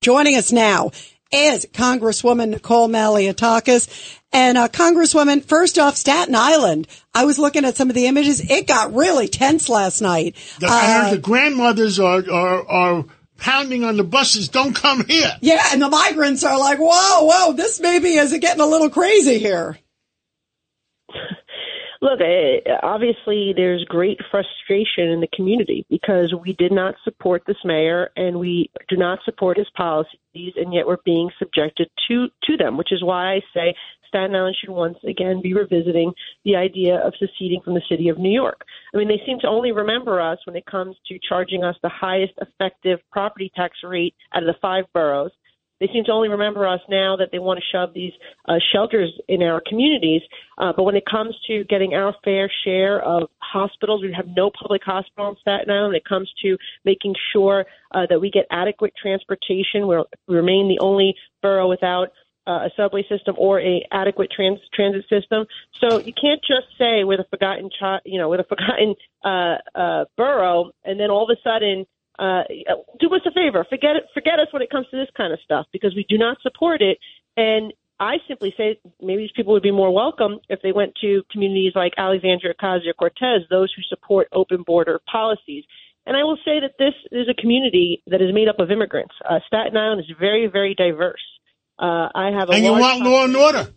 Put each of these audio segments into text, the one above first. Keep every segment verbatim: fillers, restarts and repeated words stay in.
Joining us now is Congresswoman Nicole Maliotakis. And uh, Congresswoman, first off, Staten Island. I was looking at some of the images. It got really tense last night. The, uh, I heard the grandmothers are, are, are pounding on the buses. Don't come here. Yeah, and the migrants are like, whoa, whoa, this maybe is getting a little crazy here. Look, obviously there's great frustration in the community because we did not support this mayor and we do not support his policies, and yet we're being subjected to, to them, which is why I say Staten Island should once again be revisiting the idea of seceding from the city of New York. I mean, they seem to only remember us when it comes to charging us the highest effective property tax rate out of the five boroughs. They seem to only remember us now that they want to shove these uh, shelters in our communities. Uh, but when it comes to getting our fair share of hospitals, we have no public hospital in Staten Island. When it comes to making sure uh, that we get adequate transportation, we're, we remain the only borough without uh, a subway system or a adequate trans, transit system. So you can't just say with a forgotten, chi- you know, with a forgotten uh, uh, borough, and then all of a sudden. Uh, do us a favor. Forget it. Forget us when it comes to this kind of stuff, because we do not support it. And I simply say maybe these people would be more welcome if they went to communities like Alexandria Ocasio-Cortez, those who support open border policies. And I will say that this is a community that is made up of immigrants. Uh, Staten Island is very, very diverse. Uh, I have a and you want law and order.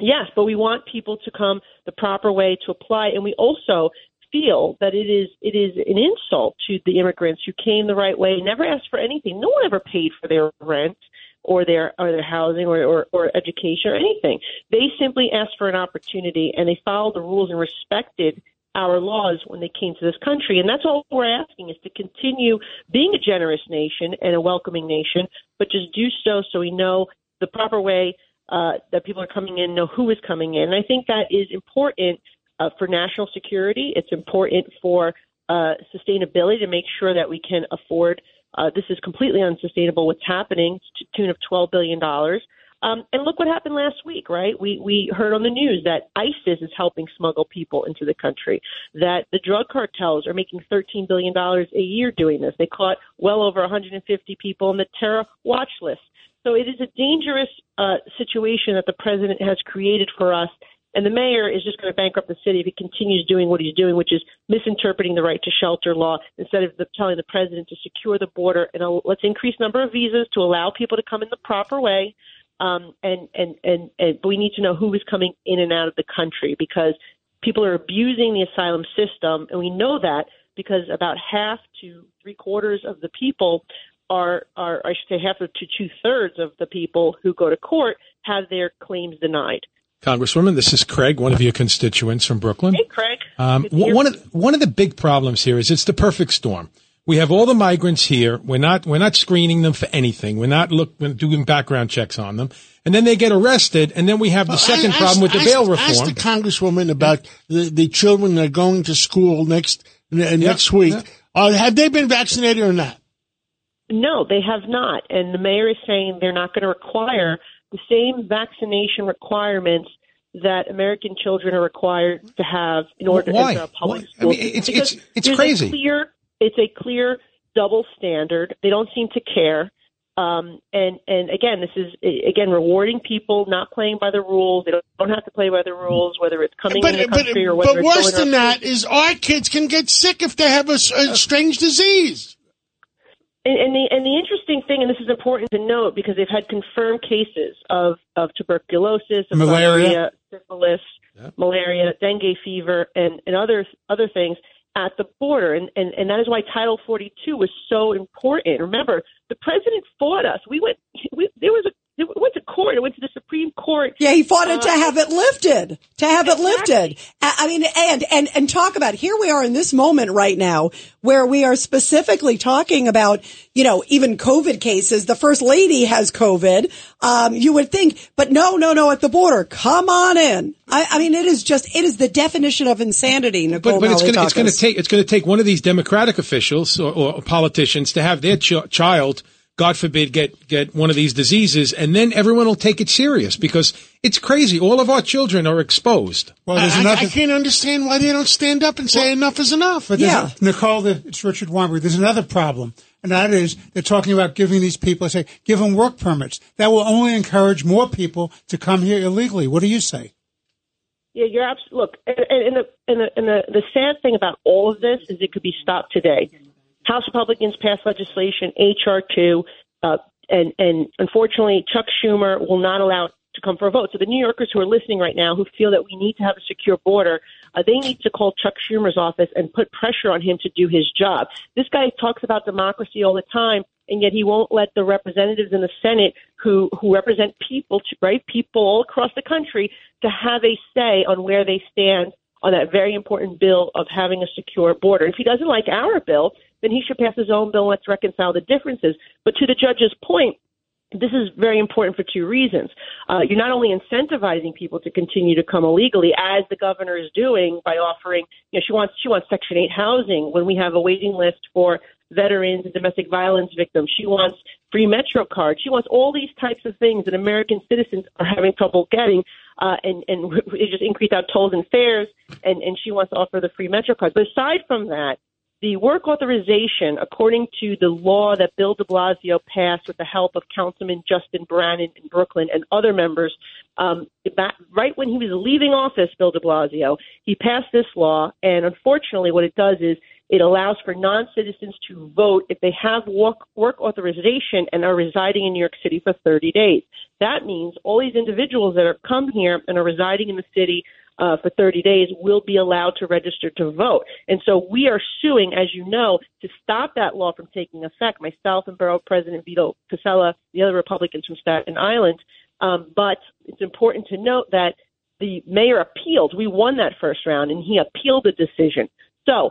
Yes, but we want people to come the proper way to apply, and we also feel that it is it is an insult to the immigrants who came the right way, never asked for anything. No one ever paid for their rent or their or their housing or, or, or education or anything. They simply asked for an opportunity, and they followed the rules and respected our laws when they came to this country. And that's all we're asking, is to continue being a generous nation and a welcoming nation, but just do so so we know the proper way uh, that people are coming in, know who is coming in. And I think that is important. Uh, for national security, it's important for uh, sustainability to make sure that we can afford. Uh, this is completely unsustainable, what's happening, to the tune of twelve billion dollars. Um, and look what happened last week, right? We we heard on the news that ISIS is helping smuggle people into the country, that the drug cartels are making thirteen billion dollars a year doing this. They caught well over one hundred fifty people on the terror watch list. So it is a dangerous uh, situation that the president has created for us. And the mayor is just going to bankrupt the city if he continues doing what he's doing, which is misinterpreting the right to shelter law instead of the, telling the president to secure the border and uh, let's increase number of visas to allow people to come in the proper way. Um, and, and, and, and but we need to know who is coming in and out of the country, because people are abusing the asylum system. And we know that because about half to three quarters of the people are, are I should say half to two thirds of the people who go to court have their claims denied. Congresswoman, this is Craig, one of your constituents from Brooklyn. Hey, Craig. Um, one of one of the big problems here is it's the perfect storm. We have all the migrants here. We're not we're not screening them for anything. We're not look we're doing background checks on them, and then they get arrested. And then we have the well, second asked, problem with the asked, bail reform. Ask the Congresswoman about the, the children that are going to school next uh, next yeah, week. Yeah. Uh, have they been vaccinated or not? No, they have not. And the mayor is saying they're not going to require the same vaccination requirements that American children are required to have in order Why? to enter a public Why? school. I mean, it's because it's, it's crazy. A clear, it's a clear double standard. They don't seem to care. Um, and, and again, this is, again, rewarding people not playing by the rules. They don't, don't have to play by the rules, whether it's coming but, in the country but, or whether but it's But worse than that food. is our kids can get sick if they have a, a strange disease. And, and, the, and the interesting thing, and this is important to note, because they've had confirmed cases of, of tuberculosis, of malaria, syphilis, yeah. malaria, dengue fever, and, and other other things at the border. And, and, and that is why Title forty-two was so important. Remember, the president fought us. We went we, there was a, it went to court. It went to the Supreme Court. Yeah, he fought it uh, to have it lifted, to have exactly. it lifted. I mean, and, and, and talk about it. Here we are in this moment right now, where we are specifically talking about, you know, even COVID cases. The first lady has COVID, um, you would think, but no, no, no, at the border. Come on in. I, I mean, it is just, it is the definition of insanity, Nicole. But, but it's going to it's going to take it's going to take one of these Democratic officials or, or politicians to have their ch- child God forbid, get, get one of these diseases, and then everyone will take it serious because it's crazy. All of our children are exposed. Well, there's I, enough I, I can't understand why they don't stand up and say well, enough is enough. But yeah. a, Nicole, the, it's Richard Weinberg. There's another problem, and that is they're talking about giving these people, I say, give them work permits. That will only encourage more people to come here illegally. What do you say? Yeah, you're absolutely. Look, and, and, the, and, the, and the, the sad thing about all of this is it could be stopped today. House Republicans passed legislation, H R two, uh, and, and unfortunately, Chuck Schumer will not allow it to come for a vote. So the New Yorkers who are listening right now who feel that we need to have a secure border, uh, they need to call Chuck Schumer's office and put pressure on him to do his job. This guy talks about democracy all the time, and yet he won't let the representatives in the Senate who, who represent people, right, people all across the country, to have a say on where they stand on that very important bill of having a secure border. If he doesn't like our bill, then he should pass his own bill and let's reconcile the differences. But to the judge's point, this is very important for two reasons. Uh, you're not only incentivizing people to continue to come illegally, as the governor is doing by offering, you know, she wants she wants Section eight housing when we have a waiting list for veterans and domestic violence victims. She wants free Metro cards. She wants all these types of things that American citizens are having trouble getting, uh, and, and just increase out tolls and fares, and, and she wants to offer the free Metro cards. But aside from that, the work authorization, according to the law that Bill de Blasio passed with the help of Councilman Justin Brannan in Brooklyn and other members, um, back, right when he was leaving office, Bill de Blasio, he passed this law. And unfortunately, what it does is it allows for non-citizens to vote if they have work, work authorization and are residing in New York City for thirty days. That means all these individuals that have come here and are residing in the city Uh, for thirty days will be allowed to register to vote. And so we are suing, as you know, to stop that law from taking effect, myself and Borough President Vito Casella, the other Republicans from Staten Island. Um, but it's important to note that the mayor appealed. We won that first round, and he appealed the decision. So,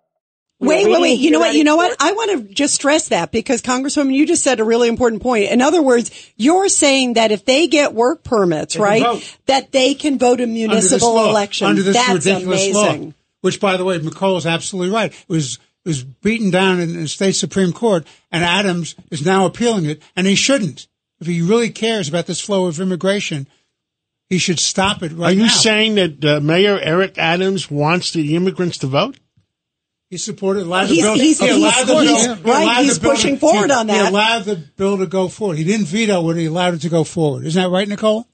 Wait, wait, wait. You know what? You know what? I want to just stress that because, Congresswoman, you just said a really important point. In other words, you're saying that if they get work permits, right, that they can vote in municipal elections. That's amazing. Law, which, by the way, McCall is absolutely right. It was, it was beaten down in the state Supreme Court, and Adams is now appealing it, and he shouldn't. If he really cares about this flow of immigration, he should stop it right now. Are you now. saying that uh, Mayor Eric Adams wants the immigrants to vote? He supported allowed the bill. He's, he's, he allowed he's, the he's, bill, right, allowed he's the bill pushing to, forward he, on that. He allowed the bill to go forward. He didn't veto it. He allowed it to go forward. Isn't that right, Nicole?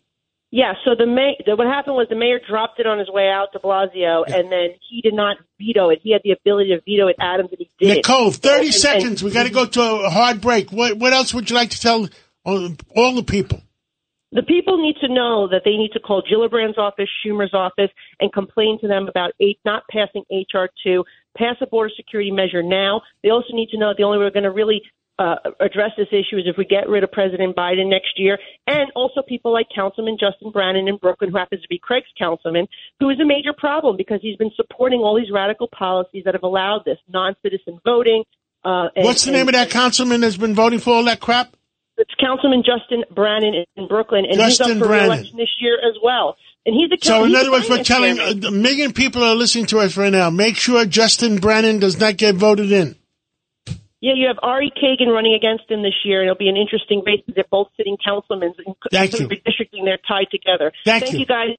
Yeah. So the mayor, what happened was the mayor dropped it on his way out, de Blasio, yeah. and then he did not veto it. He had the ability to veto it. Adams, and he did. Nicole, thirty and, seconds. And, and, we got to go to a hard break. What What else would you like to tell all, all the people? The people need to know that they need to call Gillibrand's office, Schumer's office, and complain to them about eight, not passing H R two. Pass a border security measure now. They also need to know the only way we're going to really uh, address this issue is if we get rid of President Biden next year. And also people like Councilman Justin Brannan in Brooklyn, who happens to be Craig's councilman, who is a major problem because he's been supporting all these radical policies that have allowed this non-citizen voting. Uh, and, What's the name and, of that councilman that's been voting for all that crap? It's Councilman Justin Brannan in Brooklyn, and Justin he's up for re-election this year as well. And he's a so, in other words, we're telling a million people are listening to us right now. Make sure Justin Brannan does not get voted in. Yeah, you have Ari Kagan running against him this year, and it'll be an interesting race because they're both sitting councilmen. And Thank you. Redistricting, they're tied together. Thank, Thank you. you, guys.